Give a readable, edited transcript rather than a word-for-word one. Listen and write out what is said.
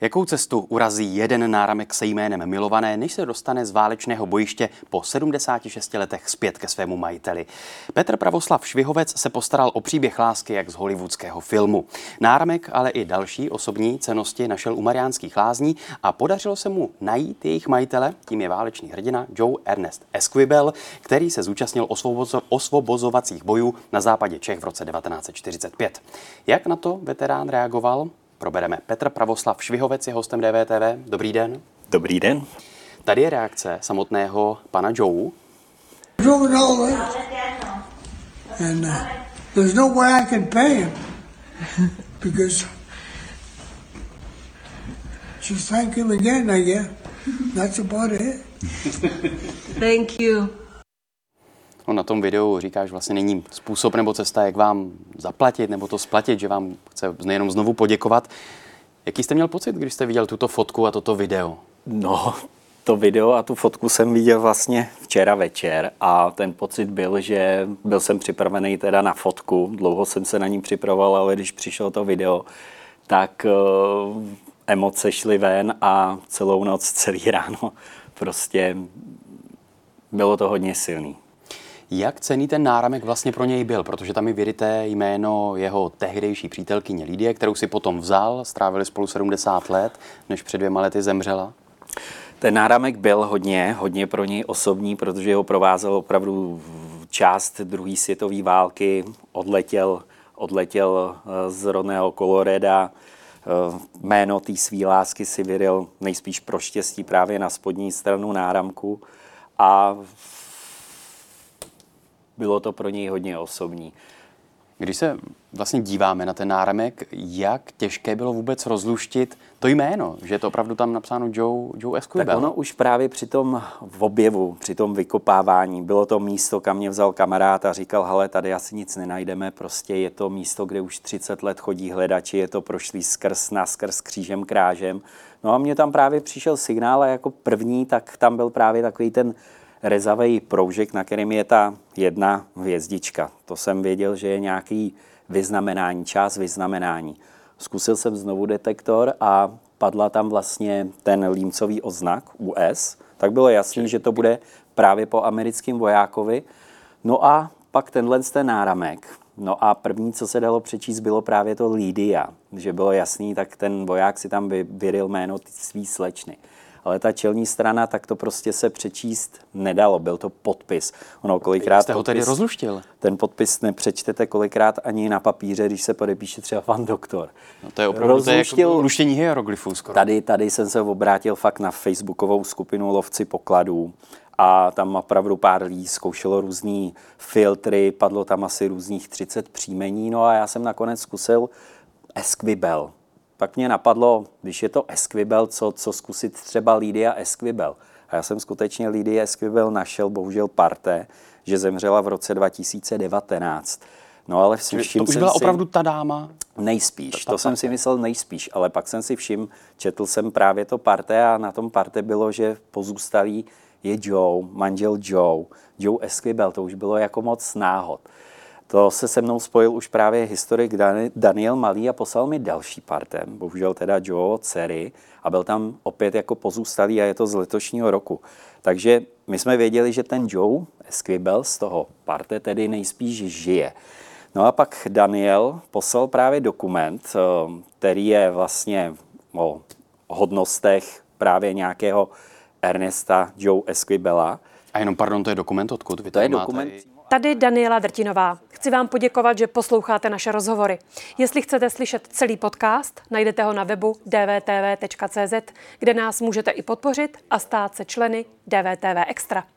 Jakou cestu urazí jeden náramek se jménem milované, než se dostane z válečného bojiště po 76 letech zpět ke svému majiteli? Petr Pravoslav Švihovec se postaral o příběh lásky jak z hollywoodského filmu. Náramek, ale i další osobní cennosti našel u Mariánských lázní a podařilo se mu najít jejich majitele, tím je válečný hrdina Joe Ernest Esquibel, který se zúčastnil osvobozovacích bojů na západě Čech v roce 1945. Jak na to veterán reagoval? Probereme. Petr Pravoslav Švihovec je hostem DVTV. Dobrý den. Dobrý den. Tady je reakce samotného pana Joe. Doing all that, and there's no way I can pay him because just thank him again, I guess. That's about it. Thank you. On na tom videu říká, že vlastně není způsob nebo cesta, jak vám zaplatit nebo to splatit, že vám chce nejenom znovu poděkovat. Jaký jste měl pocit, když jste viděl tuto fotku a toto video? No, to video a tu fotku jsem viděl vlastně včera večer a ten pocit byl, že byl jsem připravený teda na fotku. Dlouho jsem se na ní připravoval, ale když přišlo to video, tak emoce šly ven a celou noc, celý ráno prostě bylo to hodně silný. Jak cenný ten náramek vlastně pro něj byl? Protože tam i věříte jméno jeho tehdejší přítelkyně Lídie, kterou si potom vzal, strávili spolu 70 let, než před 2 lety zemřela. Ten náramek byl hodně pro něj osobní, protože ho provázel opravdu část druhé světové války, odletěl z rodného Coloreda. Jméno té své lásky si vyril nejspíš pro štěstí právě na spodní stranu náramku a bylo to pro něj hodně osobní. Když se vlastně díváme na ten náramek, jak těžké bylo vůbec rozluštit to jméno, že je to opravdu tam napsáno Joe Esquibel? Tak ono už právě při tom objevu, při tom vykopávání, bylo to místo, kam mě vzal kamarád a říkal, hele, tady asi nic nenajdeme, prostě je to místo, kde už 30 let chodí hledači, je to prošlý naskrz křížem krážem. No a mně tam právě přišel signál a jako první, tak tam byl právě takový ten rezavej proužek, na kterém je ta jedna hvězdička. To jsem věděl, že je nějaký vyznamenání, část vyznamenání. Zkusil jsem znovu detektor a padla tam vlastně ten límcový odznak US. Tak bylo jasný, že to bude právě po americkém vojákovi. No a pak tenhle ten náramek. No a první, co se dalo přečíst, bylo právě to Lídia. Že bylo jasný, tak ten voják si tam vyril jméno svý slečny. Ale ta čelní strana, tak to prostě se přečíst nedalo. Byl to podpis. Ono kolikrát jste ho tedy rozluštil? Ten podpis nepřečtete kolikrát ani na papíře, když se podepíše třeba pan doktor. No to je opravdu rozluštil, to je luštění hieroglyfů skoro. Tady jsem se obrátil fakt na facebookovou skupinu Lovci pokladů a tam opravdu pár lidí zkoušelo různý filtry, padlo tam asi různých 30 příjmení, no a já jsem nakonec zkusil Esquibel. Pak mě napadlo, když je to Esquibel, co zkusit třeba Lídia Esquibel. A já jsem skutečně Lídii Esquibel našel, bohužel parte, že zemřela v roce 2019. No ale všim to už byla opravdu ta dáma? Nejspíš, to jsem si myslel nejspíš, ale pak jsem si všim, četl jsem právě to parte a na tom parte bylo, že pozůstalý je Joe, manžel Joe Esquibel, to už bylo jako moc náhod. To se se mnou spojil už právě historik Daniel Malý a poslal mi další partem, bohužel teda Joe, dcery, a byl tam opět jako pozůstalý a je to z letošního roku. Takže my jsme věděli, že ten Joe Esquibel z toho parte tedy nejspíš žije. No a pak Daniel poslal právě dokument, který je vlastně o hodnostech právě nějakého Ernesta Joe Esquibela. A jenom, pardon, to je dokument, odkud vy to je máte? Dokument. Tady Daniela Drtinová. Chci vám poděkovat, že posloucháte naše rozhovory. Jestli chcete slyšet celý podcast, najdete ho na webu dvtv.cz, kde nás můžete i podpořit a stát se členy DVTV Extra.